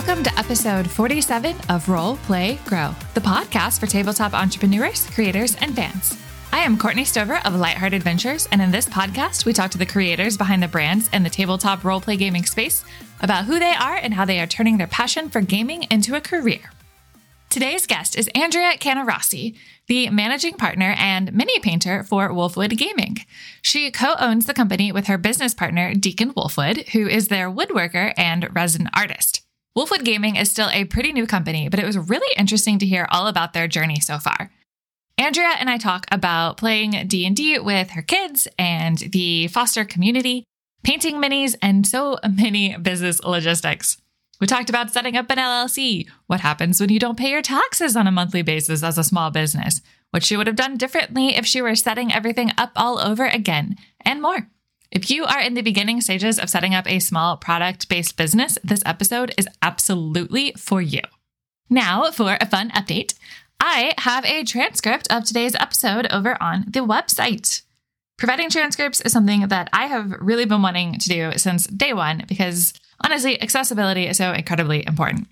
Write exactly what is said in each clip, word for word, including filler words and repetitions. Welcome to episode forty-seven of Role Play Grow, the podcast for tabletop entrepreneurs, creators, and fans. I am Courtney Stover of Lightheart Adventures, and in this podcast, we talk to the creators behind the brands and the tabletop roleplay gaming space about who they are and how they are turning their passion for gaming into a career. Today's guest is Andrea Cannarossi, the managing partner and mini painter for Wolfwood Gaming. She co-owns the company with her business partner, Deacon Wolfwood, who is their woodworker and resin artist. Wolfwood Gaming is still a pretty new company, but it was really interesting to hear all about their journey so far. Andrea and I talk about playing D and D with her kids and the foster community, painting minis, and so many business logistics. We talked about setting up an L L C, what happens when you don't pay your taxes on a monthly basis as a small business, what she would have done differently if she were setting everything up all over again, and more. If you are in the beginning stages of setting up a small product-based business, this episode is absolutely for you. Now for a fun update. I have a transcript of today's episode over on the website. Providing transcripts is something that I have really been wanting to do since day one because, honestly, accessibility is so incredibly important.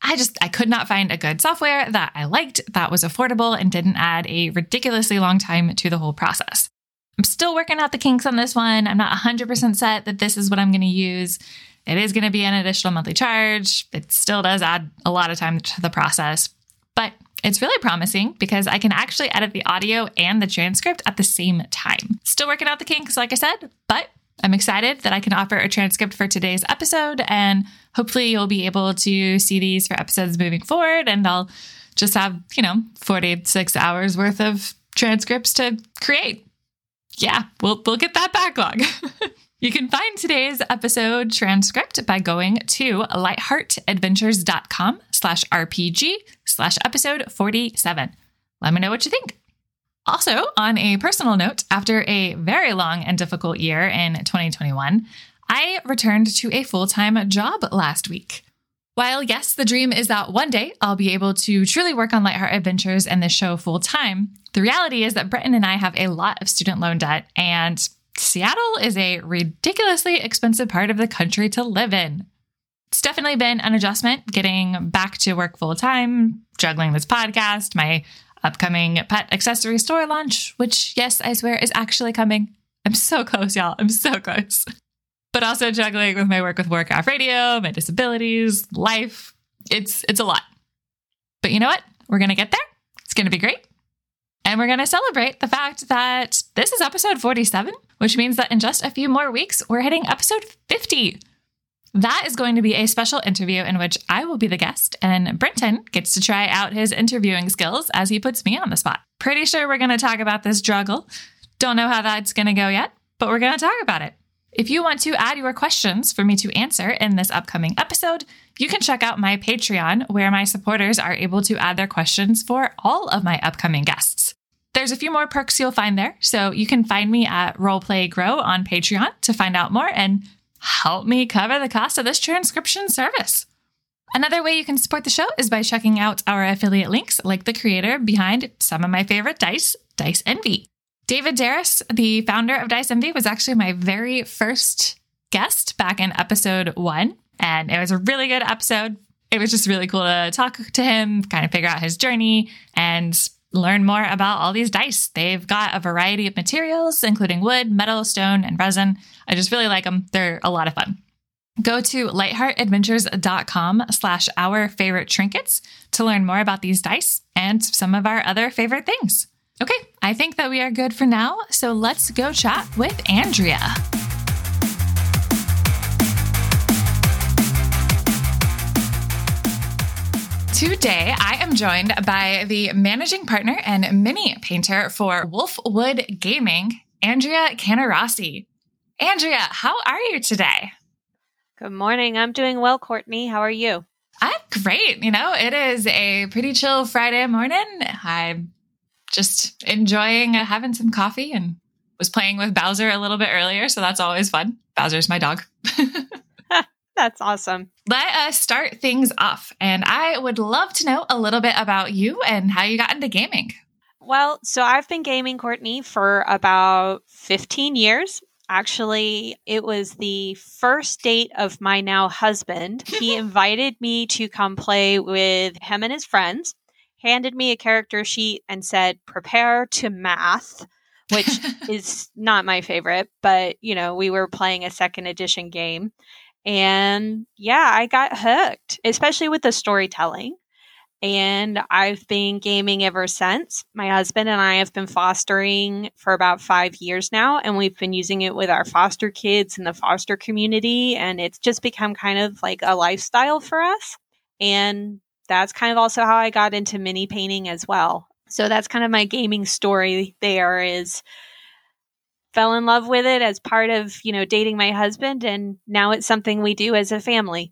I just, I could not find a good software that I liked, that was affordable, and didn't add a ridiculously long time to the whole process. I'm still working out the kinks on this one. I'm not one hundred percent set that this is what I'm going to use. It is going to be an additional monthly charge. It still does add a lot of time to the process, but it's really promising because I can actually edit the audio and the transcript at the same time. Still working out the kinks, like I said, but I'm excited that I can offer a transcript for today's episode, and hopefully you'll be able to see these for episodes moving forward, and I'll just have, you know, forty-six hours worth of transcripts to create. Yeah, we'll we'll get that backlog. You can find today's episode transcript by going to lightheartadventures.com slash RPG slash episode 47. Let me know what you think. Also, on a personal note, after a very long and difficult year in twenty twenty-one, I returned to a full-time job last week. While yes, the dream is that one day I'll be able to truly work on Lightheart Adventures and this show full-time, the reality is that Bretton and I have a lot of student loan debt, and Seattle is a ridiculously expensive part of the country to live in. It's definitely been an adjustment getting back to work full-time, juggling this podcast, my upcoming pet accessory store launch, which, yes, I swear is actually coming. I'm so close, y'all. I'm so close. But also juggling with my work with Warcraft Radio, my disabilities, life. It's it's a lot. But you know what? We're going to get there. It's going to be great. And we're going to celebrate the fact that this is episode forty-seven, which means that in just a few more weeks, we're hitting episode fifty. That is going to be a special interview in which I will be the guest, and Brenton gets to try out his interviewing skills as he puts me on the spot. Pretty sure we're going to talk about this struggle. Don't know how that's going to go yet, but we're going to talk about it. If you want to add your questions for me to answer in this upcoming episode, you can check out my Patreon, where my supporters are able to add their questions for all of my upcoming guests. There's a few more perks you'll find there, so you can find me at Role Play Grow on Patreon to find out more and help me cover the cost of this transcription service. Another way you can support the show is by checking out our affiliate links, like the creator behind some of my favorite dice, Dice Envy. David Darris, the founder of Dice Envy, was actually my very first guest back in episode one, and it was a really good episode. It was just really cool to talk to him, kind of figure out his journey, and learn more about all these dice. They've got a variety of materials, including wood, metal, stone, and resin. I just really like them. They're a lot of fun. Go to lightheartadventures.com slash our favorite trinkets to learn more about these dice and some of our other favorite things. Okay, I think that we are good for now, so let's go chat with Andrea. Today, I am joined by the managing partner and mini painter for Wolfwood Gaming, Andrea Cannarossi. Andrea, how are you today? Good morning. I'm doing well, Courtney. How are you? I'm great. You know, it is a pretty chill Friday morning. I'm just enjoying having some coffee and was playing with Bowser a little bit earlier, so that's always fun. Bowser's my dog. That's awesome. Let us start things off, and I would love to know a little bit about you and how you got into gaming. Well, so I've been gaming, Courtney, for about fifteen years. Actually, it was the first date of my now husband. He invited me to come play with him and his friends, handed me a character sheet and said, prepare to math, which is not my favorite. But, you know, we were playing a second edition game. And yeah, I got hooked, especially with the storytelling. And I've been gaming ever since. My husband and I have been fostering for about five years now, and we've been using it with our foster kids and the foster community. And it's just become kind of like a lifestyle for us. And that's kind of also how I got into mini painting as well. So that's kind of my gaming story there is fell in love with it as part of, you know, dating my husband. And now it's something we do as a family.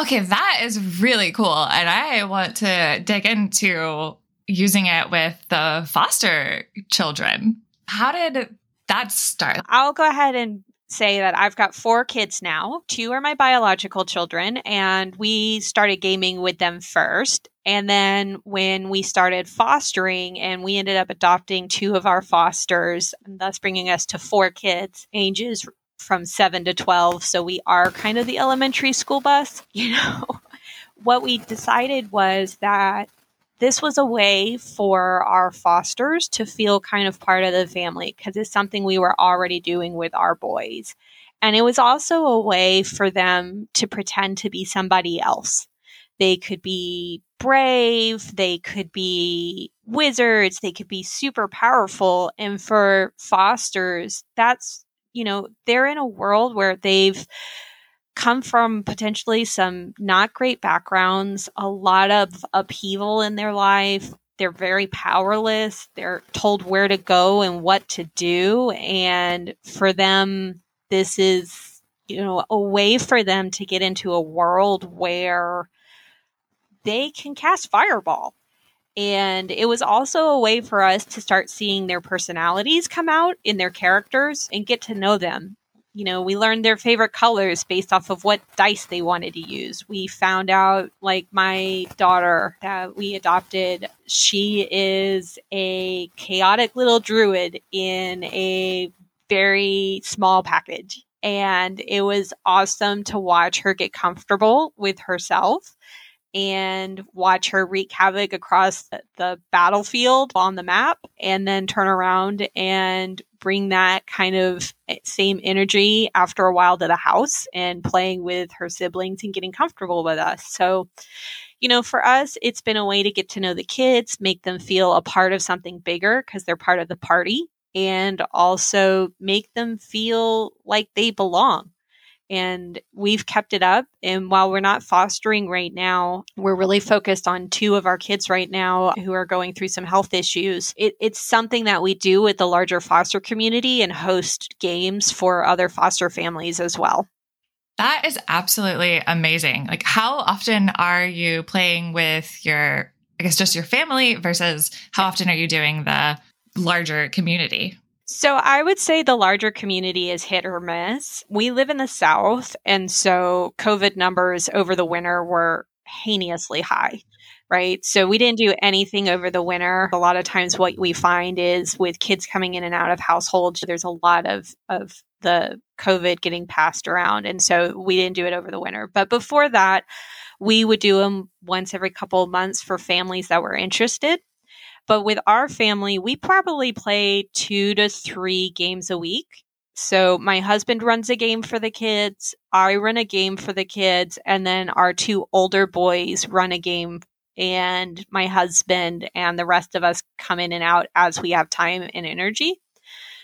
Okay, that is really cool. And I want to dig into using it with the foster children. How did that start? I'll go ahead and say that I've got four kids now. Two are my biological children, and we started gaming with them first. And then when we started fostering, and we ended up adopting two of our fosters, and thus bringing us to four kids, ages from seven to twelve. So we are kind of the elementary school bus. You know, what we decided was that this was a way for our fosters to feel kind of part of the family, because it's something we were already doing with our boys. And it was also a way for them to pretend to be somebody else. They could be brave, they could be wizards, they could be super powerful. And for fosters, that's you know, they're in a world where they've come from potentially some not great backgrounds, a lot of upheaval in their life. They're very powerless. They're told where to go and what to do. And for them, this is, you know, a way for them to get into a world where they can cast fireball. And it was also a way for us to start seeing their personalities come out in their characters and get to know them. You know, we learned their favorite colors based off of what dice they wanted to use. We found out, like my daughter that we adopted, she is a chaotic little druid in a very small package. And it was awesome to watch her get comfortable with herself and watch her wreak havoc across the battlefield on the map, and then turn around and bring that kind of same energy after a while to the house and playing with her siblings and getting comfortable with us. So, you know, for us, it's been a way to get to know the kids, make them feel a part of something bigger because they're part of the party, and also make them feel like they belong. And we've kept it up. And while we're not fostering right now, we're really focused on two of our kids right now who are going through some health issues. It, it's something that we do with the larger foster community and host games for other foster families as well. That is absolutely amazing. Like, how often are you playing with your, I guess, just your family versus how often are you doing the larger community? So I would say the larger community is hit or miss. We live in the South, and so COVID numbers over the winter were heinously high, right? So we didn't do anything over the winter. A lot of times what we find is with kids coming in and out of households, there's a lot of, of the COVID getting passed around. And so we didn't do it over the winter. But before that, we would do them once every couple of months for families that were interested. But with our family, we probably play two to three games a week. So my husband runs a game for the kids, I run a game for the kids, and then our two older boys run a game, and my husband and the rest of us come in and out as we have time and energy.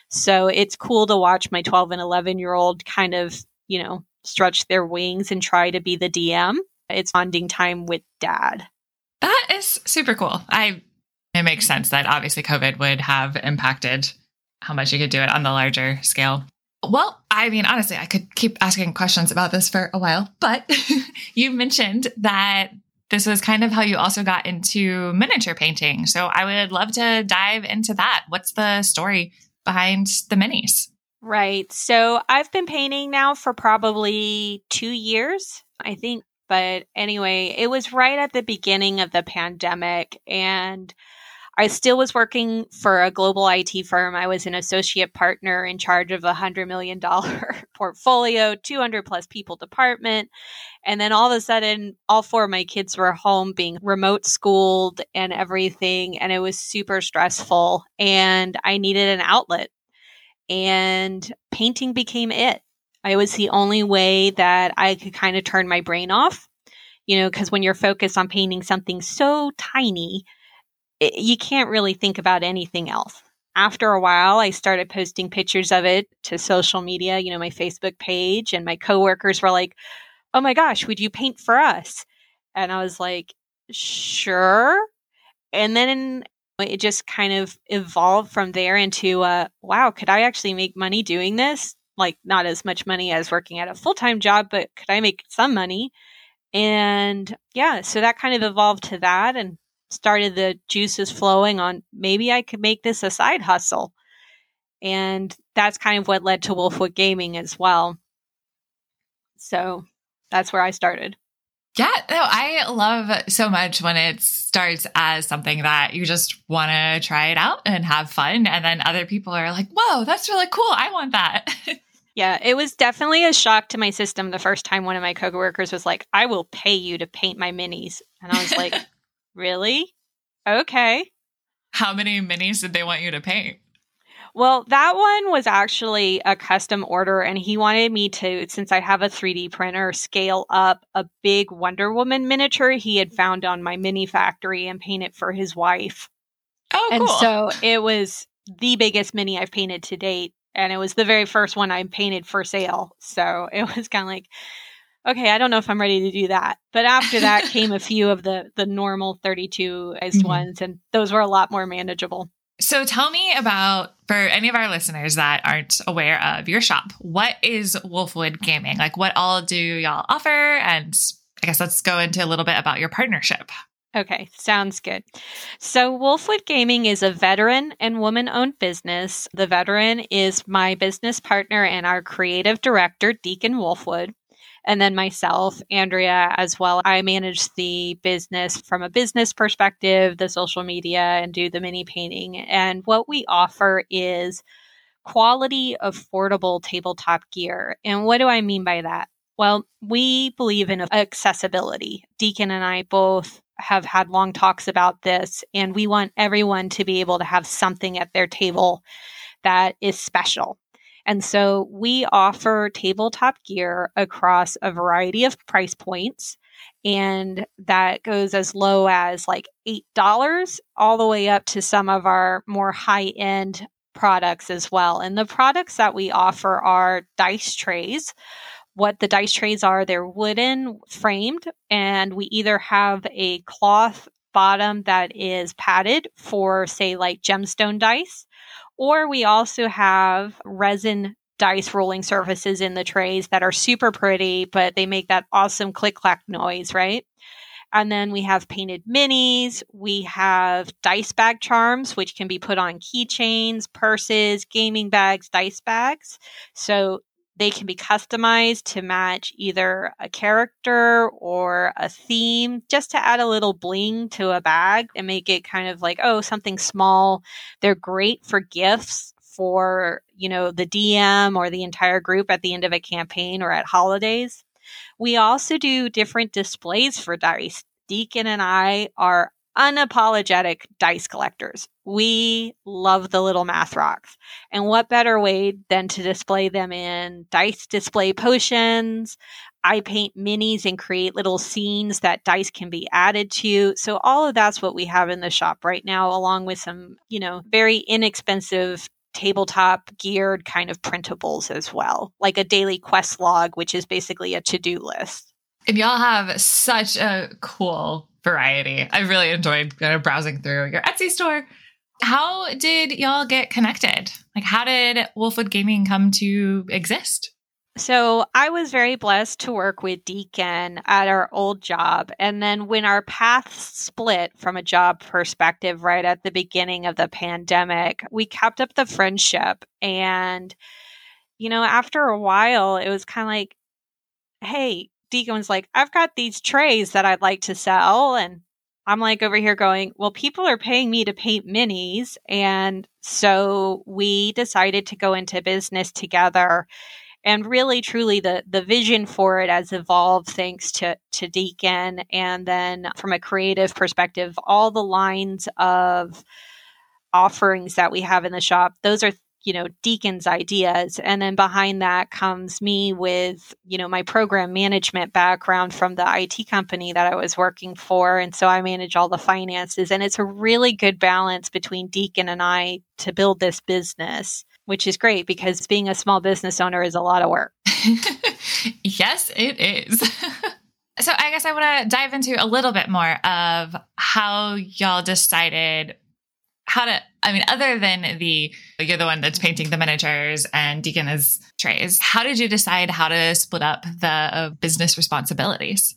So it's cool to watch my twelve and eleven year old kind of, you know, stretch their wings and try to be the D M. It's bonding time with dad. That is super cool. I It makes sense that obviously COVID would have impacted how much you could do it on the larger scale. Well, I mean, honestly, I could keep asking questions about this for a while, but you mentioned that this was kind of how you also got into miniature painting. So I would love to dive into that. What's the story behind the minis? Right. So I've been painting now for probably two years, I think. But anyway, it was right at the beginning of the pandemic, and I still was working for a global I T firm. I was an associate partner in charge of a one hundred million dollars portfolio, two hundred plus people department. And then all of a sudden, all four of my kids were home being remote schooled and everything. And it was super stressful. And I needed an outlet. And painting became it. It was the only way that I could kind of turn my brain off, you know, because when you're focused on painting something so tiny, it, you can't really think about anything else. After a while, I started posting pictures of it to social media, you know, my Facebook page, and my coworkers were like, "Oh my gosh, would you paint for us?" And I was like, "Sure." And then it just kind of evolved from there into, uh, wow, could I actually make money doing this? Like, not as much money as working at a full-time job, but could I make some money? And yeah, so that kind of evolved to that and started the juices flowing on maybe I could make this a side hustle. And that's kind of what led to Wolfwood Gaming as well. So that's where I started. Yeah, no, I love so much when it starts as something that you just want to try it out and have fun. And then other people are like, whoa, that's really cool. I want that. Yeah, it was definitely a shock to my system the first time one of my coworkers was like, "I will pay you to paint my minis." And I was like, really? Okay. How many minis did they want you to paint? Well, that one was actually a custom order, and he wanted me to, since I have a three D printer, scale up a big Wonder Woman miniature he had found on my mini factory and paint it for his wife. Oh, and cool. So it was the biggest mini I've painted to date, and it was the very first one I painted for sale. So it was kind of like, okay, I don't know if I'm ready to do that. But after that came a few of the, the normal thirty-two-ized mm-hmm. ones, and those were a lot more manageable. So tell me about, for any of our listeners that aren't aware of your shop, what is Wolfwood Gaming? Like, what all do y'all offer? And I guess let's go into a little bit about your partnership. Okay, sounds good. So Wolfwood Gaming is a veteran and woman-owned business. The veteran is my business partner and our creative director, Deacon Wolfwood. And then myself, Andrea, as well. I manage the business from a business perspective, the social media, and do the mini painting. And what we offer is quality, affordable tabletop gear. And what do I mean by that? Well, we believe in accessibility. Deacon and I both have had long talks about this, and we want everyone to be able to have something at their table that is special. And so we offer tabletop gear across a variety of price points, and that goes as low as like eight dollars all the way up to some of our more high-end products as well. And the products that we offer are dice trays. What the dice trays are, they're wooden framed, and we either have a cloth bottom that is padded for, say, like gemstone dice, or we also have resin dice rolling surfaces in the trays that are super pretty, but they make that awesome click-clack noise, right? And then we have painted minis. We have dice bag charms, which can be put on keychains, purses, gaming bags, dice bags. So they can be customized to match either a character or a theme, just to add a little bling to a bag and make it kind of like, oh, something small. They're great for gifts for, you know, the D M or the entire group at the end of a campaign or at holidays. We also do different displays for dice. Deacon and I are unapologetic dice collectors. We love the little math rocks. And what better way than to display them in dice display potions? I paint minis and create little scenes that dice can be added to. So all of that's what we have in the shop right now, along with some, you know, very inexpensive tabletop geared kind of printables as well, like a daily quest log, which is basically a to-do list. And y'all have such a cool variety. I really enjoyed kind of browsing through your Etsy store. How did y'all get connected? Like, how did Wolfwood Gaming come to exist? So I was very blessed to work with Deacon at our old job. And then when our paths split from a job perspective right at the beginning of the pandemic, we kept up the friendship. And, you know, after a while, it was kind of like, hey, Deacon was like, I've got these trays that I'd like to sell. And I'm like over here going, well, people are paying me to paint minis. And so we decided to go into business together. And really, truly, the the vision for it has evolved thanks to, to Deacon. And then from a creative perspective, all the lines of offerings that we have in the shop, those are, you know, Deacon's ideas. And then behind that comes me with, you know, my program management background from the I T company that I was working for. And so I manage all the finances. And it's a really good balance between Deacon and I to build this business, which is great because being a small business owner is a lot of work. Yes, it is. So I guess I want to dive into a little bit more of how y'all decided how to, I mean, other than the, you're the one that's painting the miniatures and Deacon is trays. How did you decide how to split up the uh, business responsibilities?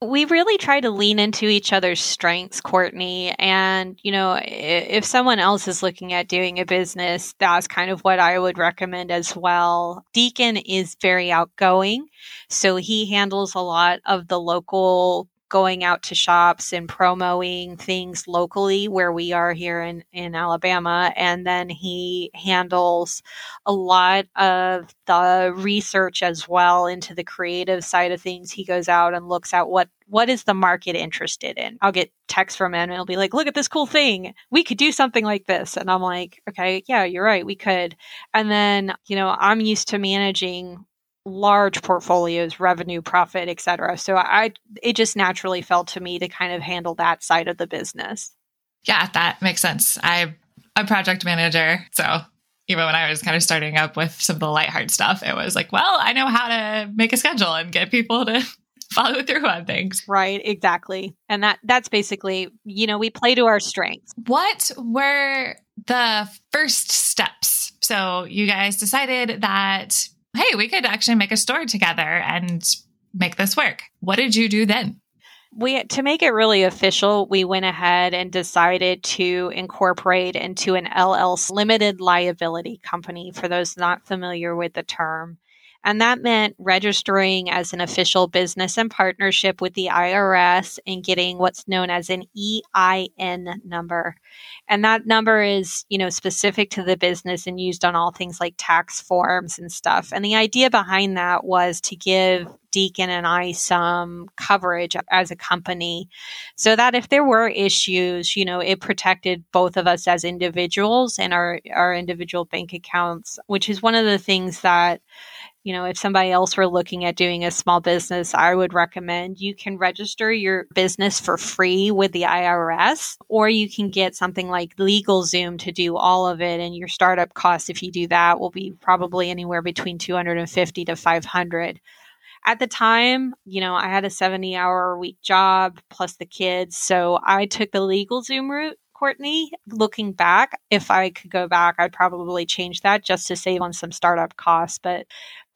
We really try to lean into each other's strengths, Courtney. And, you know, if someone else is looking at doing a business, that's kind of what I would recommend as well. Deacon is very outgoing. So he handles a lot of the local going out to shops and promoting things locally where we are here in, in Alabama. And then he handles a lot of the research as well into the creative side of things. He goes out and looks at what, what is the market interested in? I'll get texts from him and he'll be like, look at this cool thing. We could do something like this. And I'm like, okay, yeah, you're right. We could. And then, you know, I'm used to managing large portfolios, revenue, profit, et cetera. So I, it just naturally fell to me to kind of handle that side of the business. Yeah, that makes sense. I'm a project manager. So even when I was kind of starting up with some of the Lightheart stuff, it was like, well, I know how to make a schedule and get people to follow through on things. Right, exactly. And that that's basically, you know, we play to our strengths. What were the first steps? So you guys decided that, hey, we could actually make a store together and make this work. What did you do then? We, to make it really official, we went ahead and decided to incorporate into an L L C, limited liability company, for those not familiar with the term. And that meant registering as an official business and partnership with the I R S and getting what's known as an E I N number. And that number is, you know, specific to the business and used on all things like tax forms and stuff. And the idea behind that was to give Deacon and I some coverage as a company so that if there were issues, you know, it protected both of us as individuals and our, our individual bank accounts, which is one of the things that, you know, if somebody else were looking at doing a small business, I would recommend you can register your business for free with the I R S, or you can get something like LegalZoom to do all of it. And your startup costs, if you do that, will be probably anywhere between two hundred fifty to five hundred. At the time, you know, I had a seventy hour a week job plus the kids. So I took the LegalZoom route. Courtney, looking back, if I could go back, I'd probably change that just to save on some startup costs. But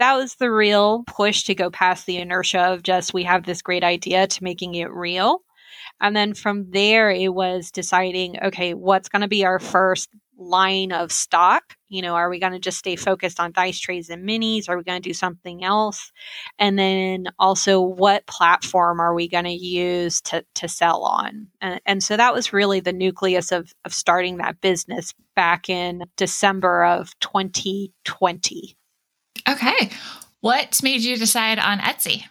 that was the real push to go past the inertia of just, we have this great idea, to making it real. And then from there, it was deciding, okay, what's going to be our first line of stock? You know, are we going to just stay focused on dice trays and minis? Are we going to do something else? And then also, what platform are we going to use to, to sell on? And, and so that was really the nucleus of, of starting that business back in December of twenty twenty. Okay. What made you decide on Etsy?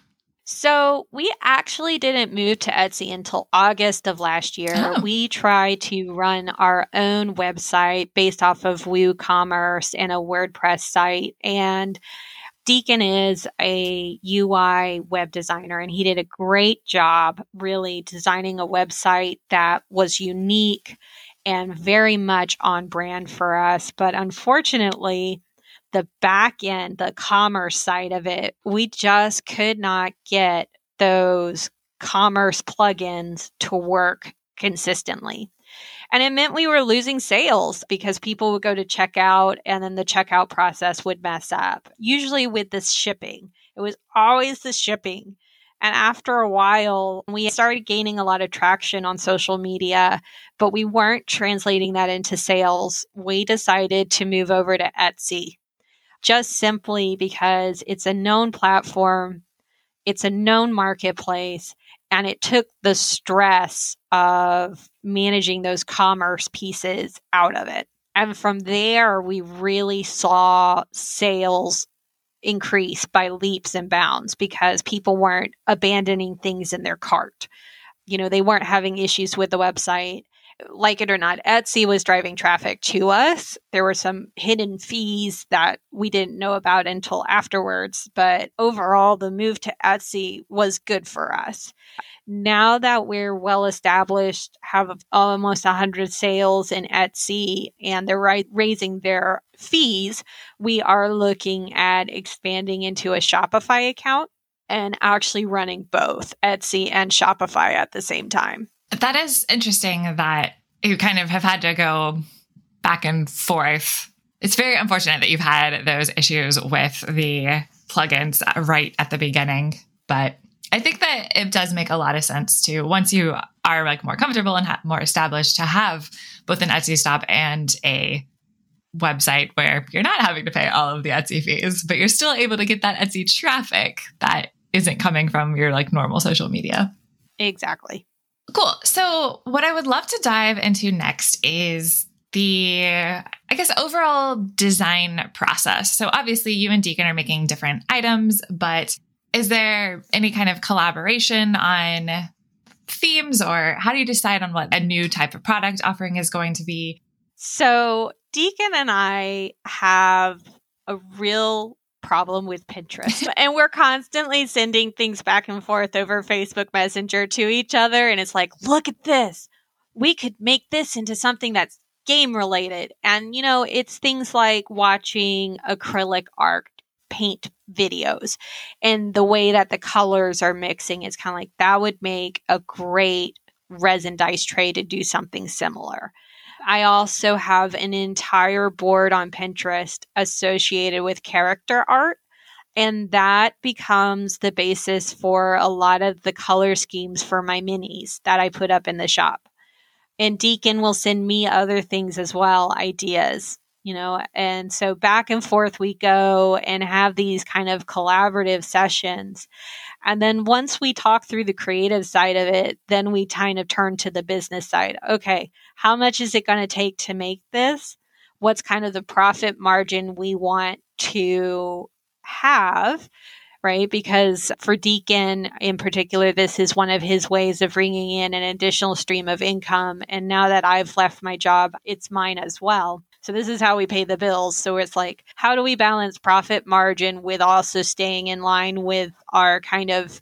So we actually didn't move to Etsy until August of last year. Oh. We tried to run our own website based off of WooCommerce and a WordPress site. And Deacon is a U I web designer, and he did a great job really designing a website that was unique and very much on brand for us. But unfortunately, the back end, the commerce side of it, we just could not get those commerce plugins to work consistently. And it meant we were losing sales because people would go to checkout and then the checkout process would mess up. Usually with this shipping, it was always the shipping. And after a while, we started gaining a lot of traction on social media, but we weren't translating that into sales. We decided to move over to Etsy. Just simply because it's a known platform, it's a known marketplace, And it took the stress of managing those commerce pieces out of it. And from there, we really saw sales increase by leaps and bounds because people weren't abandoning things in their cart. You know, they weren't having issues with the website. Like it or not, Etsy was driving traffic to us. There were some hidden fees that we didn't know about until afterwards. But overall, the move to Etsy was good for us. Now that we're well established, have almost one hundred sales in Etsy, and they're raising their fees, we are looking at expanding into a Shopify account and actually running both Etsy and Shopify at the same time. That is interesting that you kind of have had to go back and forth. It's very unfortunate that you've had those issues with the plugins right at the beginning, but I think that it does make a lot of sense to, once you are like more comfortable and ha- more established, to have both an Etsy shop and a website where you're not having to pay all of the Etsy fees, but you're still able to get that Etsy traffic that isn't coming from your like normal social media. Exactly. Cool. So what I would love to dive into next is the, I guess, overall design process. So obviously you and Deacon are making different items, but is there any kind of collaboration on themes, or how do you decide on what a new type of product offering is going to be? So Deacon and I have a real problem with Pinterest. And we're constantly sending things back and forth over Facebook Messenger to each other. And it's like, look at this. We could make this into something that's game related. And, you know, it's things like watching acrylic art paint videos and the way that the colors are mixing. It's kind of like that would make a great resin dice tray to do something similar. I also have an entire board on Pinterest associated with character art, and that becomes the basis for a lot of the color schemes for my minis that I put up in the shop. And Deacon will send me other things as well, ideas, you know, and so back and forth we go and have these kind of collaborative sessions. And then once we talk through the creative side of it, then we kind of turn to the business side. Okay, how much is it going to take to make this? What's kind of the profit margin we want to have, right? Because for Deacon in particular, this is one of his ways of bringing in an additional stream of income. And now that I've left my job, it's mine as well. So this is how we pay the bills. So it's like, how do we balance profit margin with also staying in line with our kind of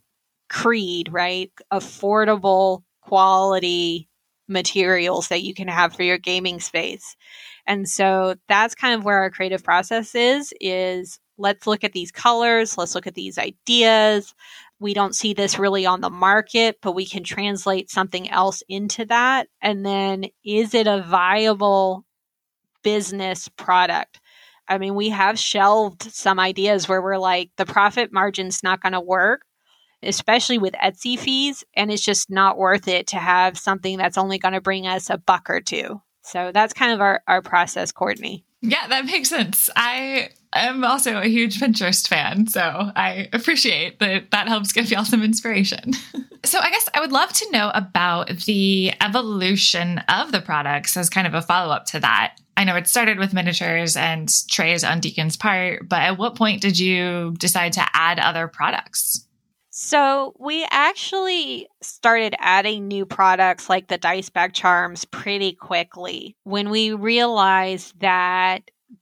creed, right? Affordable quality materials that you can have for your gaming space. And so that's kind of where our creative process is, is let's look at these colors. Let's look at these ideas. We don't see this really on the market, but we can translate something else into that. And then is it a viable business product? I mean, we have shelved some ideas where we're like, the profit margin's not going to work, especially with Etsy fees, and it's just not worth it to have something that's only going to bring us a buck or two. So that's kind of our, our process, Courtney. Yeah, that makes sense. I am also a huge Pinterest fan, so I appreciate that that helps give y'all some inspiration. So I guess I would love to know about the evolution of the products as kind of a follow-up to that. I know it started with miniatures and trays on Deacon's part, but at what point did you decide to add other products? So we actually started adding new products like the dice bag charms pretty quickly when we realized that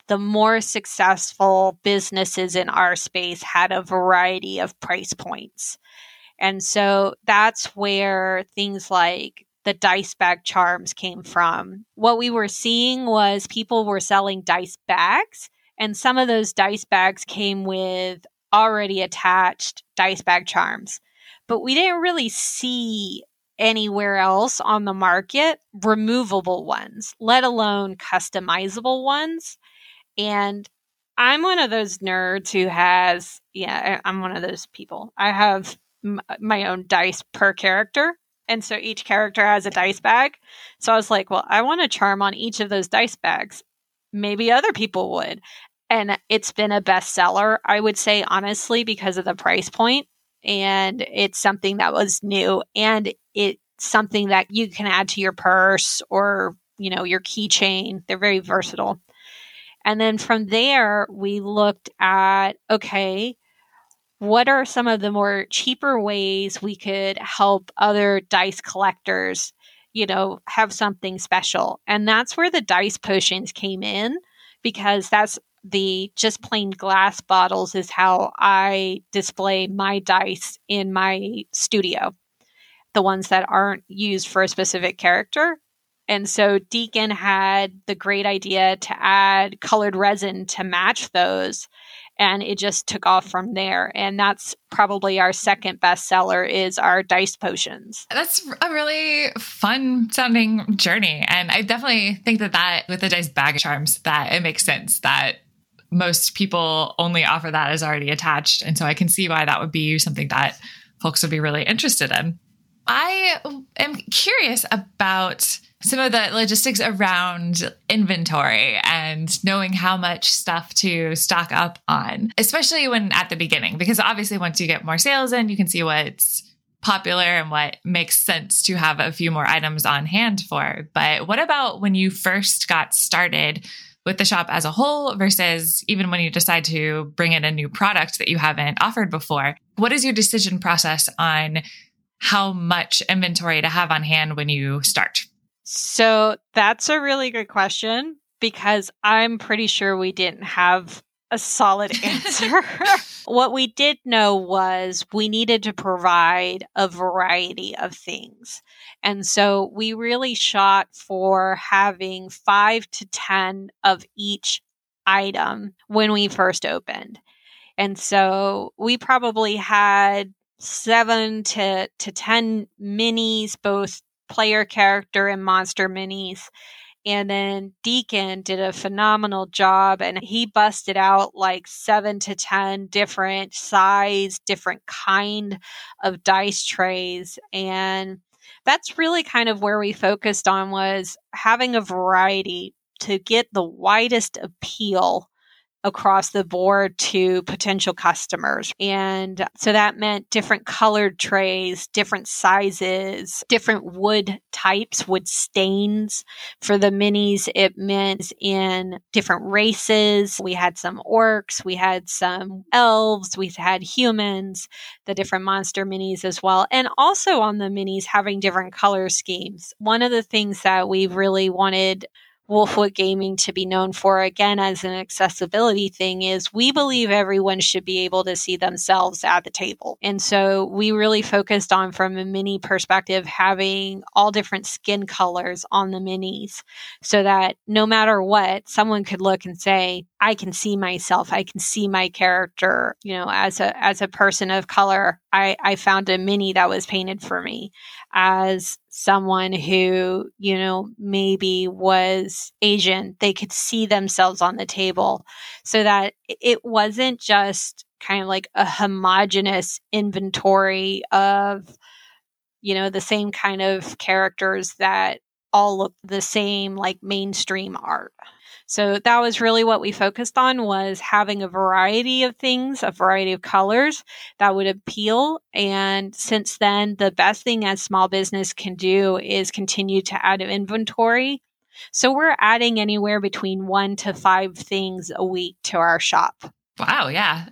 the more successful businesses in our space had a variety of price points. And so that's where things like the dice bag charms came from. What we were seeing was people were selling dice bags, and some of those dice bags came with already attached dice bag charms. But we didn't really see anywhere else on the market removable ones, let alone customizable ones. And I'm one of those nerds who has, yeah, I'm one of those people. I have m- my own dice per character. And so each character has a dice bag. So I was like, well, I want a charm on each of those dice bags. Maybe other people would. And it's been a bestseller, I would say, honestly, because of the price point. and it's something that was new, and it's something that you can add to your purse or, you know, your keychain. They're very versatile. And then from there, we looked at, okay, what are some of the more cheaper ways we could help other dice collectors, you know, have something special? And that's where the dice potions came in, because that's the just plain glass bottles is how I display my dice in my studio, the ones that aren't used for a specific character. And so Deacon had the great idea to add colored resin to match those. And it just took off from there. And that's probably our second bestseller is our dice potions. That's a really fun sounding journey. And I definitely think that that with the dice bag of charms, that it makes sense that most people only offer that as already attached. And so I can see why that would be something that folks would be really interested in. I am curious about some of the logistics around inventory and knowing how much stuff to stock up on, especially when at the beginning, because obviously once you get more sales in, you can see what's popular and what makes sense to have a few more items on hand for. But what about when you first got started with the shop as a whole versus even when you decide to bring in a new product that you haven't offered before? What is your decision process on how much inventory to have on hand when you start? So that's a really good question, because I'm pretty sure we didn't have a solid answer. What we did know was we needed to provide a variety of things. And so we really shot for having five to ten of each item when we first opened. And so we probably had seven to, to ten minis, both player character and monster minis. And then Deacon did a phenomenal job, and he busted out like seven to ten different size, different kind of dice trays. And that's really kind of where we focused on, was having a variety to get the widest appeal across the board to potential customers. And so that meant different colored trays, different sizes, different wood types, wood stains. For the minis, it meant in different races. We had some orcs, we had some elves, we had humans, the different monster minis as well. And also on the minis, having different color schemes. One of the things that we really wanted Wolfwood Gaming to be known for, again, as an accessibility thing, is we believe everyone should be able to see themselves at the table. And so we really focused on, from a mini perspective, having all different skin colors on the minis so that no matter what, someone could look and say, I can see myself. I can see my character, you know, as a as a person of color. I, I found a mini that was painted for me. As someone who, you know, maybe was Asian, they could see themselves on the table, so that it wasn't just kind of like a homogenous inventory of, you know, the same kind of characters that all look the same, like mainstream art. So that was really what we focused on, was having a variety of things, a variety of colors that would appeal. And since then, the best thing a small business can do is continue to add inventory. So we're adding anywhere between one to five things a week to our shop. Wow, yeah.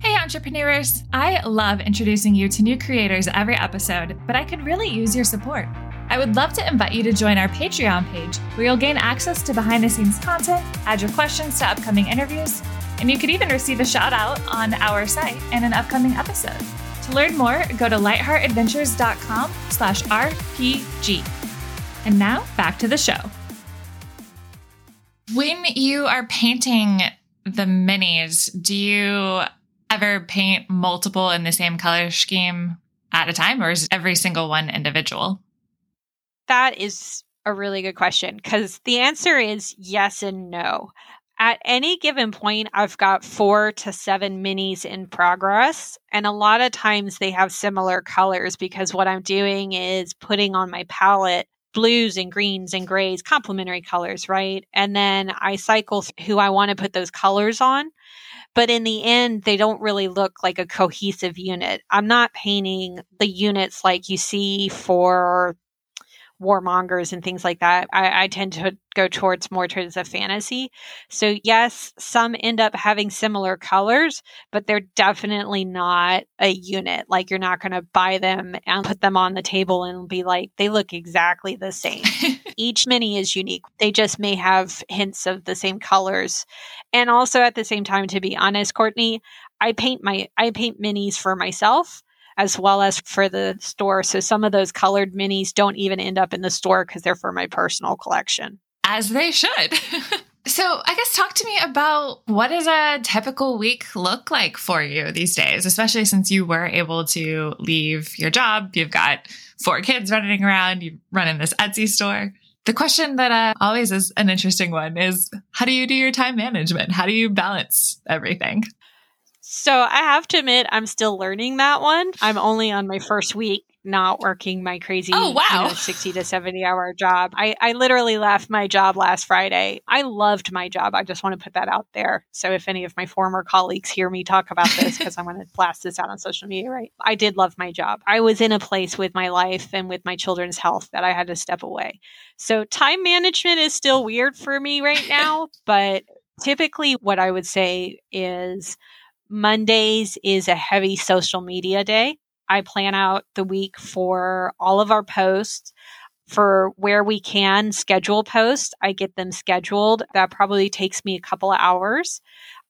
Hey, entrepreneurs. I love introducing you to new creators every episode, but I could really use your support. I would love to invite you to join our Patreon page, where you'll gain access to behind-the-scenes content, add your questions to upcoming interviews, and you could even receive a shout-out on our site in an upcoming episode. To learn more, go to lightheartadventures.com slash RPG. And now, back to the show. When you are painting the minis, do you ever paint multiple in the same color scheme at a time, or is every single one individual? That is a really good question, because the answer is yes and no. At any given point, I've got four to seven minis in progress, and a lot of times they have similar colors, because what I'm doing is putting on my palette blues and greens and grays, complementary colors, right? And then I cycle who I want to put those colors on. But in the end, they don't really look like a cohesive unit. I'm not painting the units like you see for warmongers and things like that. I, I tend to go towards more towards a fantasy. So yes, some end up having similar colors, but they're definitely not a unit. Like you're not going to buy them and put them on the table and be like, they look exactly the same. Each mini is unique. They just may have hints of the same colors. And also at the same time, to be honest, Courtney, I paint my, I paint minis for myself as well as for the store. So some of those colored minis don't even end up in the store because they're for my personal collection. As they should. So I guess talk to me about, what does a typical week look like for you these days, especially since you were able to leave your job? You've got four kids running around. You run in this Etsy store. The question that uh, always is an interesting one is, how do you do your time management? How do you balance everything? So I have to admit, I'm still learning that one. I'm only on my first week not working my crazy oh, wow. you know, sixty to seventy hour job. I, I literally left my job last Friday. I loved my job. I just want to put that out there. So if any of my former colleagues hear me talk about this, because I'm going to blast this out on social media, right? I did love my job. I was in a place with my life and with my children's health that I had to step away. So time management is still weird for me right now. But typically what I would say is, Mondays is a heavy social media day. I plan out the week for all of our posts. For where we can schedule posts, I get them scheduled. That probably takes me a couple of hours.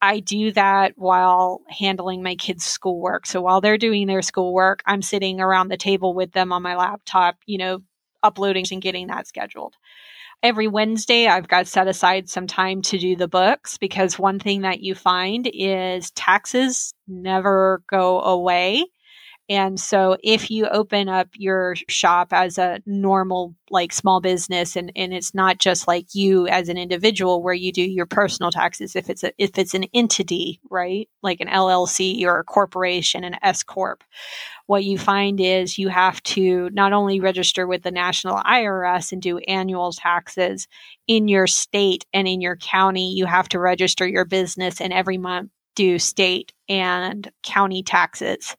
I do that while handling my kids' schoolwork. So while they're doing their schoolwork, I'm sitting around the table with them on my laptop, you know, uploading and getting that scheduled. Every Wednesday, I've got set aside some time to do the books, because one thing that you find is taxes never go away. And so if you open up your shop as a normal, like, small business, and, and it's not just like you as an individual where you do your personal taxes, if it's a, if it's an entity, right? Like an L L C or a corporation, an S corp, what you find is you have to not only register with the national I R S and do annual taxes in your state and in your county, you have to register your business and every month do state and county taxes.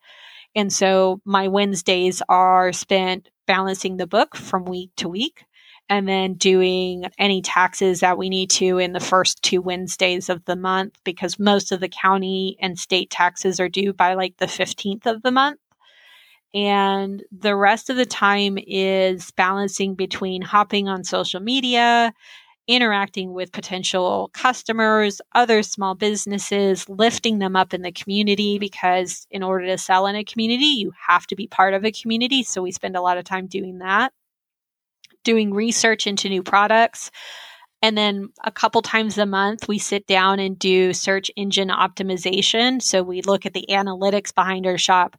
And so my Wednesdays are spent balancing the book from week to week and then doing any taxes that we need to in the first two Wednesdays of the month, because most of the county and state taxes are due by like the fifteenth of the month. And the rest of the time is balancing between hopping on social media, interacting with potential customers, other small businesses, lifting them up in the community, because in order to sell in a community, you have to be part of a community. So we spend a lot of time doing that, doing research into new products. And then a couple times a month, we sit down and do search engine optimization. So we look at the analytics behind our shop.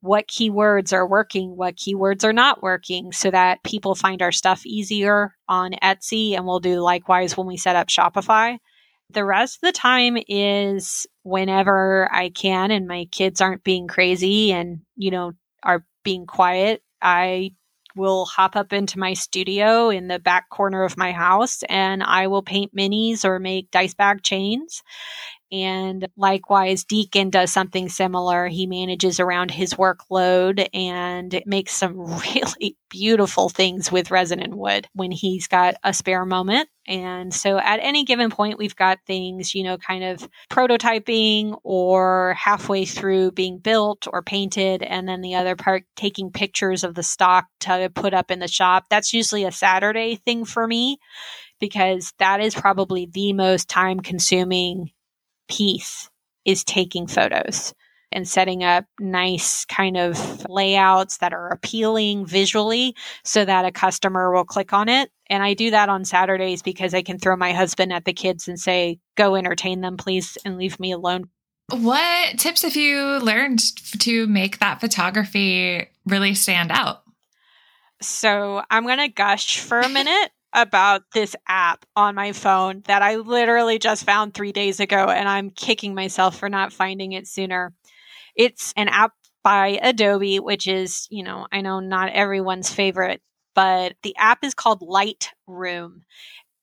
What keywords are working, what keywords are not working, so that people find our stuff easier on Etsy. And we'll do likewise when we set up Shopify. The rest of the time is whenever I can and my kids aren't being crazy and, you know, are being quiet, I will hop up into my studio in the back corner of my house and I will paint minis or make dice bag chains. And likewise, Deacon does something similar. He manages around his workload and makes some really beautiful things with resin and wood when he's got a spare moment. And so at any given point, we've got things, you know, kind of prototyping or halfway through being built or painted. And then the other part, taking pictures of the stock to put up in the shop. That's usually a Saturday thing for me, because that is probably the most time consuming piece, is taking photos and setting up nice kind of layouts that are appealing visually so that a customer will click on it. And I do that on Saturdays because I can throw my husband at the kids and say, go entertain them, please, and leave me alone. What tips have you learned to make that photography really stand out? So I'm going to gush for a minute about this app on my phone that I literally just found three days ago, and I'm kicking myself for not finding it sooner. It's an app by Adobe, which is, you know, I know not everyone's favorite, but the app is called Lightroom.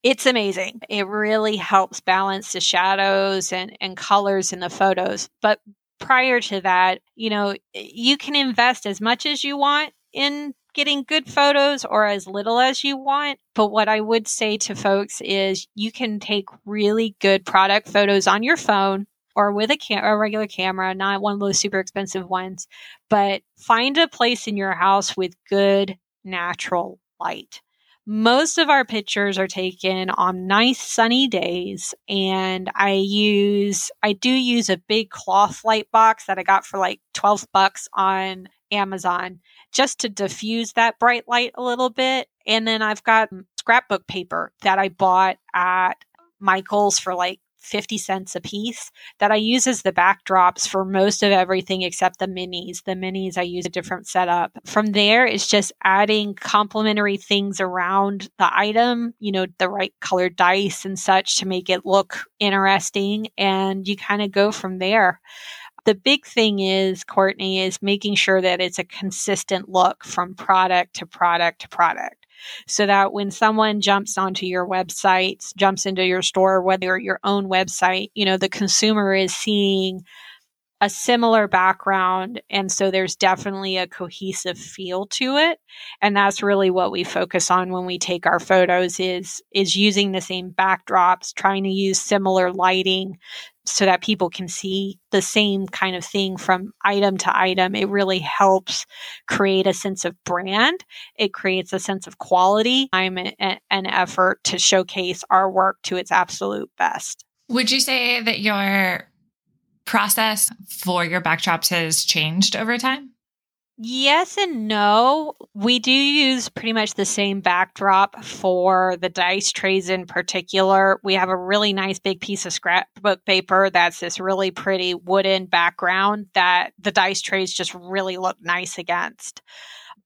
It's amazing. It really helps balance the shadows and, and colors in the photos. But prior to that, you know, you can invest as much as you want in getting good photos or as little as you want. But what I would say to folks is you can take really good product photos on your phone or with a, cam- a regular camera, not one of those super expensive ones, but find a place in your house with good natural light. Most of our pictures are taken on nice sunny days, and I use, I do use a big cloth light box that I got for like twelve bucks on Amazon just to diffuse that bright light a little bit. And then I've got scrapbook paper that I bought at Michael's for like fifty cents a piece that I use as the backdrops for most of everything except the minis. The minis, I use a different setup. From there, it's just adding complementary things around the item, you know, the right colored dice and such to make it look interesting. And you kind of go from there. The big thing is, Courtney, is making sure that it's a consistent look from product to product to product. So that when someone jumps onto your website, jumps into your store, whether your own website, you know, the consumer is seeing a similar background. And so there's definitely a cohesive feel to it. And that's really what we focus on when we take our photos is, is using the same backdrops, trying to use similar lighting so that people can see the same kind of thing from item to item. It really helps create a sense of brand. It creates a sense of quality. I'm a, a, an effort to showcase our work to its absolute best. Would you say that your process for your backdrops has changed over time? Yes and no. We do use pretty much the same backdrop for the dice trays in particular. We have a really nice big piece of scrapbook paper that's this really pretty wooden background that the dice trays just really look nice against.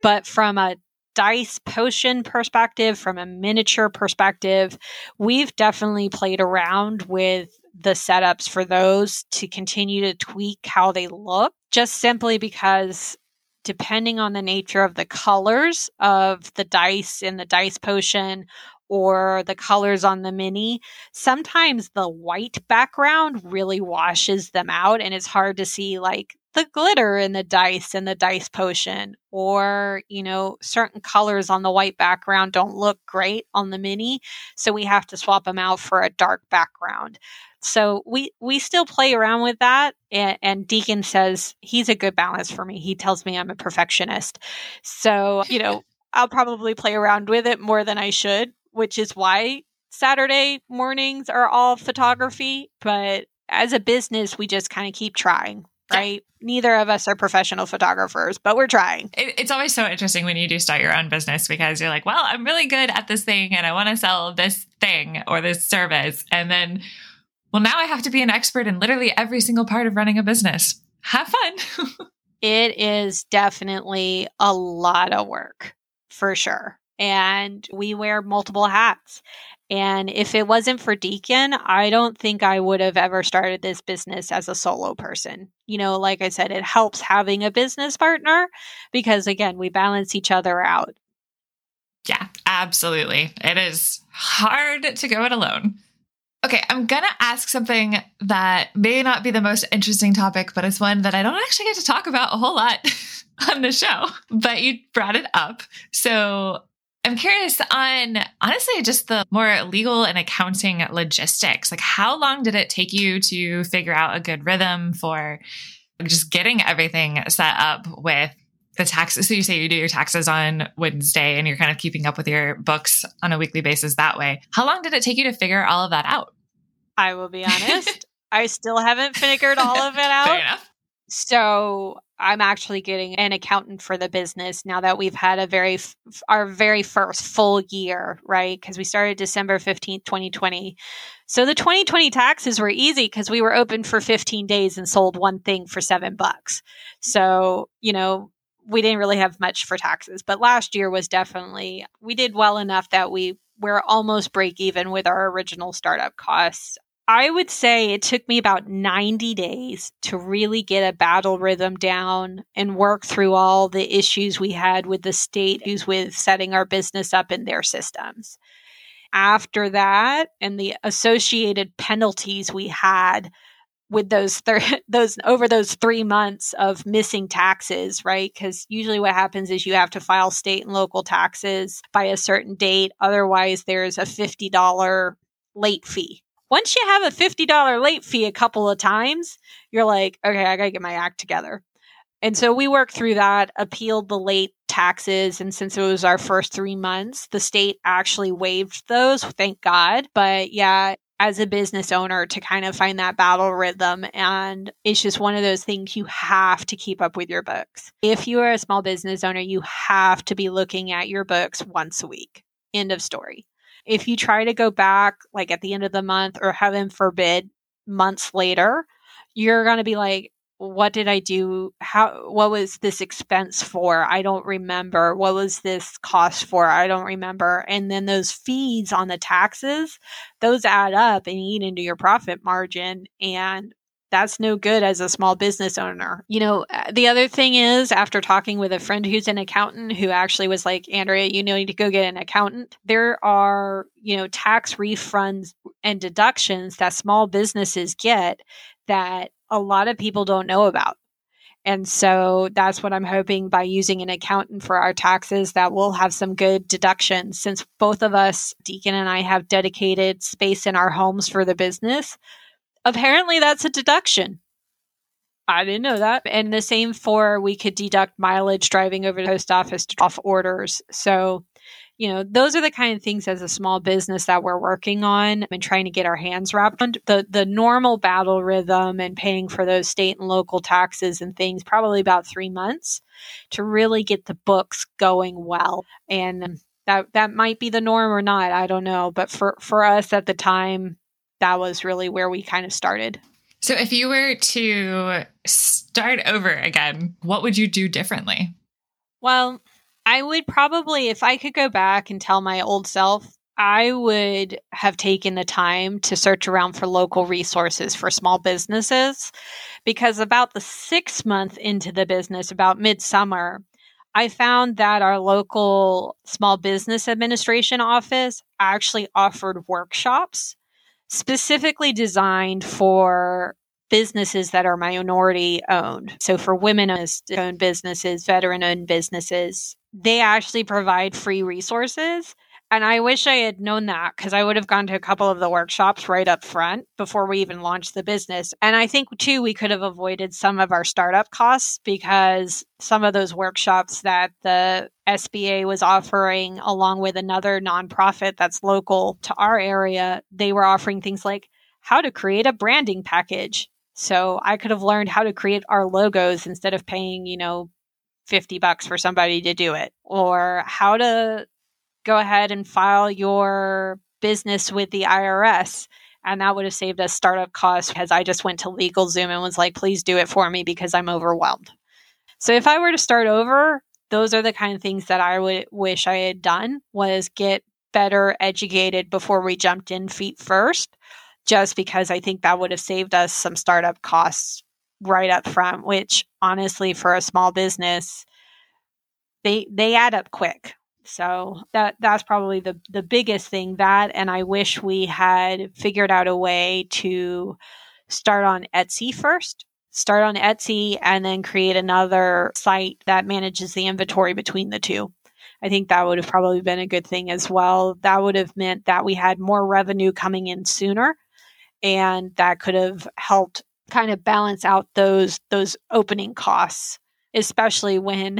But from a dice potion perspective, from a miniature perspective, we've definitely played around with the setups for those to continue to tweak how they look, just simply because depending on the nature of the colors of the dice in the dice potion or the colors on the mini, sometimes the white background really washes them out and it's hard to see like the glitter in the dice and the dice potion, or, you know, certain colors on the white background don't look great on the mini. So we have to swap them out for a dark background. So we, we still play around with that. And, and Deacon says he's a good balance for me. He tells me I'm a perfectionist. So, you know, I'll probably play around with it more than I should, which is why Saturday mornings are all photography. But as a business, we just kind of keep trying, right? Neither of us are professional photographers, but we're trying. It, it's always so interesting when you do start your own business because you're like, well, I'm really good at this thing and I want to sell this thing or this service. And then, well, now I have to be an expert in literally every single part of running a business. Have fun. It is definitely a lot of work, for sure. And we wear multiple hats. And if it wasn't for Deacon, I don't think I would have ever started this business as a solo person. You know, like I said, it helps having a business partner because, again, we balance each other out. Yeah, absolutely. It is hard to go it alone. Okay, I'm going to ask something that may not be the most interesting topic, but it's one that I don't actually get to talk about a whole lot on the show, but you brought it up. So I'm curious on, honestly, just the more legal and accounting logistics. Like, how long did it take you to figure out a good rhythm for just getting everything set up with the taxes? So you say you do your taxes on Wednesday and you're kind of keeping up with your books on a weekly basis that way. How long did it take you to figure all of that out? I will be honest. I still haven't figured all of it out. Fair enough. So I'm actually getting an accountant for the business now that we've had a very, f- our very first full year, right? Because we started December fifteenth, twenty twenty. So the twenty twenty taxes were easy because we were open for fifteen days and sold one thing for seven bucks. So, you know, we didn't really have much for taxes, but last year was definitely, we did well enough that we were almost break even with our original startup costs. I would say it took me about ninety days to really get a battle rhythm down and work through all the issues we had with the state who's with setting our business up in their systems. After that, and the associated penalties we had with those thir- those over those three months of missing taxes, right? Because usually what happens is you have to file state and local taxes by a certain date. Otherwise, there's a fifty dollars late fee. Once you have a fifty dollars late fee a couple of times, you're like, okay, I got to get my act together. And so we worked through that, appealed the late taxes. And since it was our first three months, the state actually waived those, thank God. But yeah, as a business owner, to kind of find that battle rhythm. And it's just one of those things you have to keep up with your books. If you are a small business owner, you have to be looking at your books once a week. End of story. If you try to go back like at the end of the month, or heaven forbid, months later, you're going to be like, what did I do? How, what was this expense for? I don't remember. What was this cost for? I don't remember. And then those fees on the taxes, those add up and eat into your profit margin. And that's no good as a small business owner. You know, the other thing is, after talking with a friend who's an accountant, who actually was like, Andrea, you need to go get an accountant. There are, you know, tax refunds and deductions that small businesses get that a lot of people don't know about. And so that's what I'm hoping by using an accountant for our taxes, that we'll have some good deductions. Since both of us, Deacon and I, have dedicated space in our homes for the business, apparently that's a deduction. I didn't know that. And the same for, we could deduct mileage driving over to the post office to off orders. So, you know, those are the kind of things as a small business that we're working on and trying to get our hands wrapped on. The, the normal battle rhythm and paying for those state and local taxes and things, probably about three months to really get the books going well. And that, that might be the norm or not. I don't know. But for, for us at the time, that was really where we kind of started. So if you were to start over again, what would you do differently? Well, I would probably, if I could go back and tell my old self, I would have taken the time to search around for local resources for small businesses, because about the six month into the business, about midsummer, I found that our local small business administration office actually offered workshops specifically designed for businesses that are minority owned. So for women-owned businesses, veteran-owned businesses, they actually provide free resources. And I wish I had known that, because I would have gone to a couple of the workshops right up front before we even launched the business. And I think, too, we could have avoided some of our startup costs, because some of those workshops that the S B A was offering, along with another nonprofit that's local to our area, they were offering things like how to create a branding package. So I could have learned how to create our logos instead of paying, you know, fifty bucks for somebody to do it, or how to go ahead and file your business with the I R S. And that would have saved us startup costs, because I just went to LegalZoom and was like, please do it for me because I'm overwhelmed. So if I were to start over, those are the kind of things that I would wish I had done, was get better educated before we jumped in feet first, just because I think that would have saved us some startup costs right up front, which honestly, for a small business, they they add up quick. So that that's probably the, the biggest thing, that, and I wish we had figured out a way to start on Etsy first, start on Etsy and then create another site that manages the inventory between the two. I think that would have probably been a good thing as well. That would have meant that we had more revenue coming in sooner, and that could have helped kind of balance out those those opening costs, especially when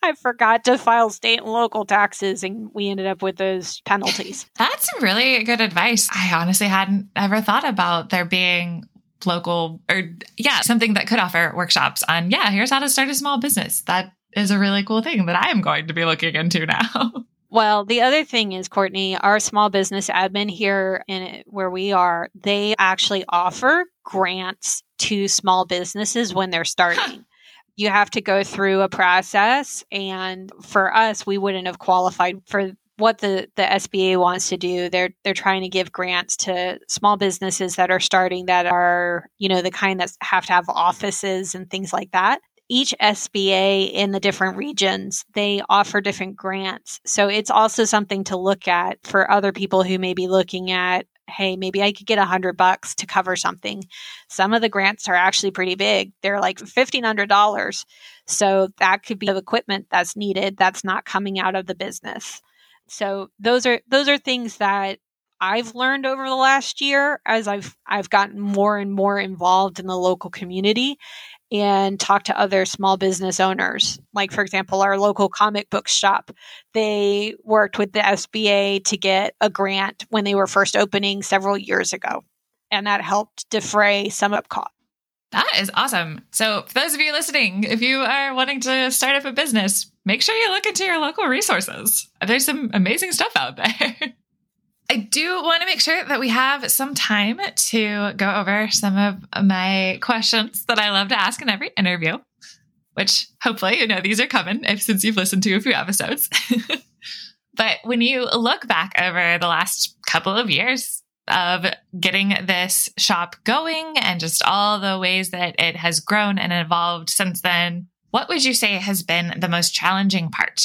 I forgot to file state and local taxes and we ended up with those penalties. That's really good advice. I honestly hadn't ever thought about there being local, or yeah, something that could offer workshops on, yeah, here's how to start a small business. That is a really cool thing that I am going to be looking into now. Well, the other thing is, Courtney, our small business admin here in where we are, they actually offer grants to small businesses when they're starting. You have to go through a process. And for us, we wouldn't have qualified for what the, the S B A wants to do. They're they're trying to give grants to small businesses that are starting, that are, you know, the kind that have to have offices and things like that. Each S B A in the different regions, they offer different grants. So it's also something to look at for other people who may be looking at, hey, maybe I could get a hundred bucks to cover something. Some of the grants are actually pretty big. They're like fifteen hundred dollars. So that could be the equipment that's needed that's not coming out of the business. So those are those are things that I've learned over the last year as I've I've gotten more and more involved in the local community and talked to other small business owners. Like, for example, our local comic book shop, they worked with the S B A to get a grant when they were first opening several years ago, and that helped defray some up costs. That is awesome. So for those of you listening, if you are wanting to start up a business, make sure you look into your local resources. There's some amazing stuff out there. I do want to make sure that we have some time to go over some of my questions that I love to ask in every interview, which hopefully, you know, these are coming if, since you've listened to a few episodes. But when you look back over the last couple of years of getting this shop going and just all the ways that it has grown and evolved since then, what would you say has been the most challenging part?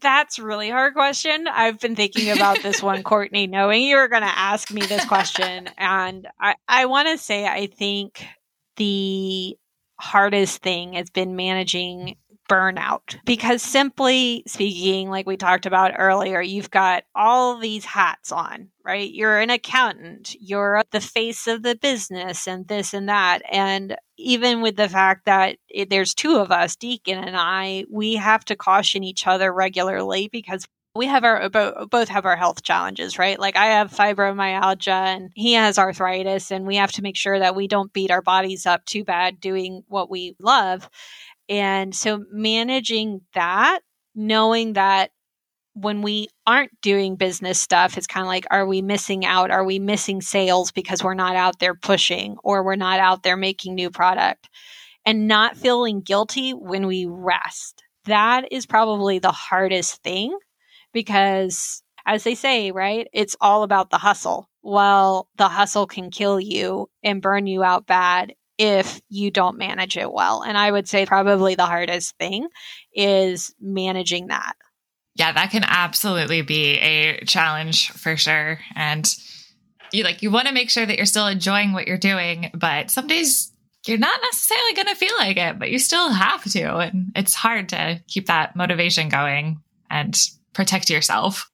That's a really hard question. I've been thinking about this one, Courtney, knowing you were going to ask me this question. And I, I want to say, I think the hardest thing has been managing burnout, because simply speaking, like we talked about earlier, you've got all these hats on, right? You're an accountant, you're the face of the business and this and that. And even with the fact that it, there's two of us, Deacon and I, we have to caution each other regularly because we have our bo- both have our health challenges, right? Like I have fibromyalgia and he has arthritis, and we have to make sure that we don't beat our bodies up too bad doing what we love. And so managing that, knowing that when we aren't doing business stuff, it's kind of like, are we missing out? Are we missing sales because we're not out there pushing, or we're not out there making new product? And not feeling guilty when we rest. That is probably the hardest thing, because as they say, right, it's all about the hustle. Well, the hustle can kill you and burn you out bad if you don't manage it well. And I would say probably the hardest thing is managing that. Yeah, that can absolutely be a challenge for sure. And you like you want to make sure that you're still enjoying what you're doing, but some days you're not necessarily going to feel like it, but you still have to. And it's hard to keep that motivation going and protect yourself.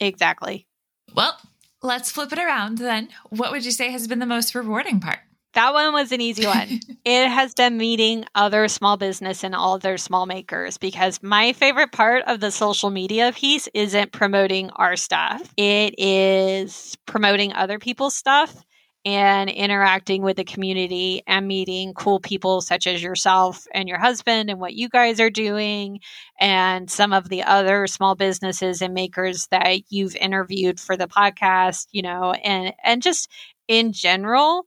Exactly. Well, let's flip it around then. What would you say has been the most rewarding part? That one was an easy one. It has been meeting other small business and all their small makers, because my favorite part of the social media piece isn't promoting our stuff. It is promoting other people's stuff and interacting with the community and meeting cool people such as yourself and your husband and what you guys are doing, and some of the other small businesses and makers that you've interviewed for the podcast, you know, and, and just in general.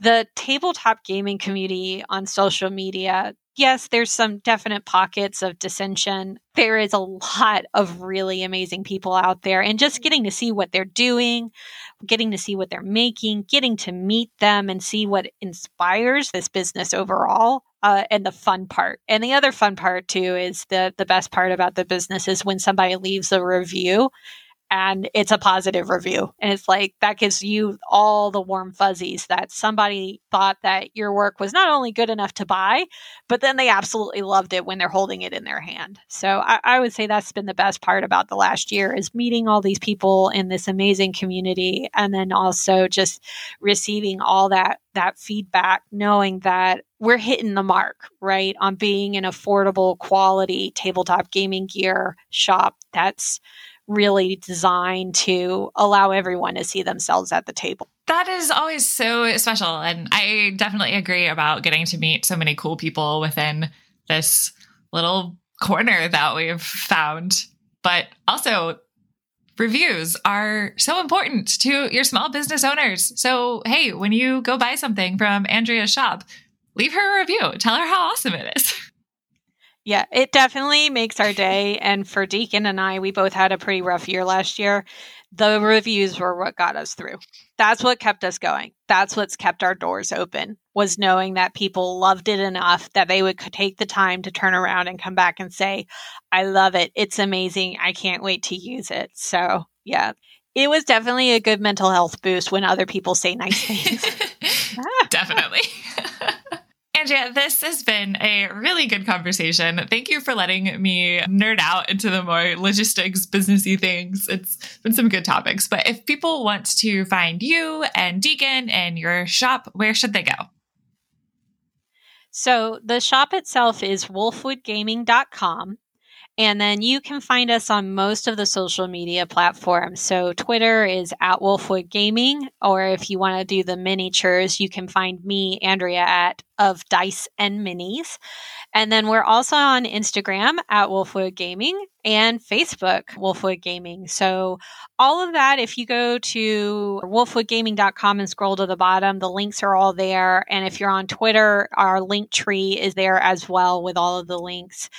The tabletop gaming community on social media, yes, there's some definite pockets of dissension. There is a lot of really amazing people out there, and just getting to see what they're doing, getting to see what they're making, getting to meet them and see what inspires this business overall, uh, and the fun part. And the other fun part too is the, the best part about the business is when somebody leaves a review and it's a positive review. And it's like, that gives you all the warm fuzzies that somebody thought that your work was not only good enough to buy, but then they absolutely loved it when they're holding it in their hand. So I, I would say that's been the best part about the last year, is meeting all these people in this amazing community. And then also just receiving all that, that feedback, knowing that we're hitting the mark, right, on being an affordable quality tabletop gaming gear shop that's really designed to allow everyone to see themselves at the table. That is always so special. And I definitely agree about getting to meet so many cool people within this little corner that we've found. But also, reviews are so important to your small business owners. So, hey, when you go buy something from Andrea's shop, leave her a review. Tell her how awesome it is. Yeah, it definitely makes our day. And for Deacon and I, we both had a pretty rough year last year. The reviews were what got us through. That's what kept us going. That's what's kept our doors open, was knowing that people loved it enough that they would take the time to turn around and come back and say, I love it. It's amazing. I can't wait to use it. So yeah, it was definitely a good mental health boost when other people say nice things. Definitely. Andrea, this has been a really good conversation. Thank you for letting me nerd out into the more logistics, businessy things. It's been some good topics. But if people want to find you and Deacon and your shop, where should they go? So the shop itself is wolfwood gaming dot com. And then you can find us on most of the social media platforms. So Twitter is at Wolfwood Gaming, or if you want to do the miniatures, you can find me, Andrea, at of Dice and Minis. And then we're also on Instagram at Wolfwood Gaming and Facebook, Wolfwood Gaming. So all of that, if you go to wolfwood gaming dot com and scroll to the bottom, the links are all there. And if you're on Twitter, our link tree is there as well with all of the links.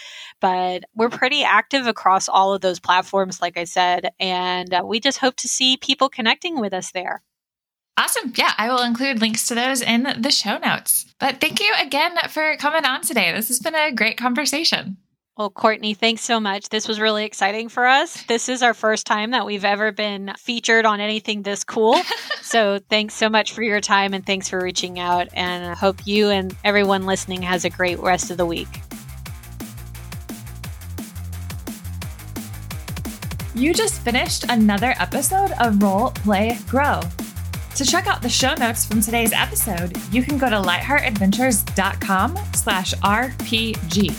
But we're pretty active across all of those platforms, like I said. And uh, we just hope to see people connecting with us there. Awesome. Yeah, I will include links to those in the show notes. But thank you again for coming on today. This has been a great conversation. Well, Courtney, thanks so much. This was really exciting for us. This is our first time that we've ever been featured on anything this cool. So thanks so much for your time and thanks for reaching out. And I hope you and everyone listening has a great rest of the week. You just finished another episode of Role Play Grow. To check out the show notes from today's episode, you can go to lightheart adventures dot com slash R P G.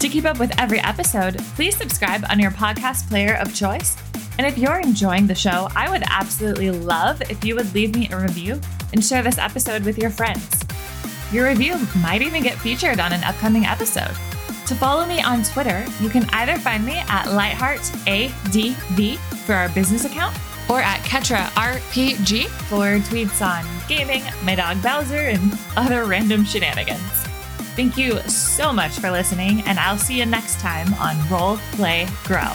To keep up with every episode, please subscribe on your podcast player of choice. And if you're enjoying the show, I would absolutely love if you would leave me a review and share this episode with your friends. Your review might even get featured on an upcoming episode. To follow me on Twitter, you can either find me at lightheart A D V for our business account, or at Ketra R P G for tweets on gaming, my dog Bowser, and other random shenanigans. Thank you so much for listening, and I'll see you next time on Role Play Grow.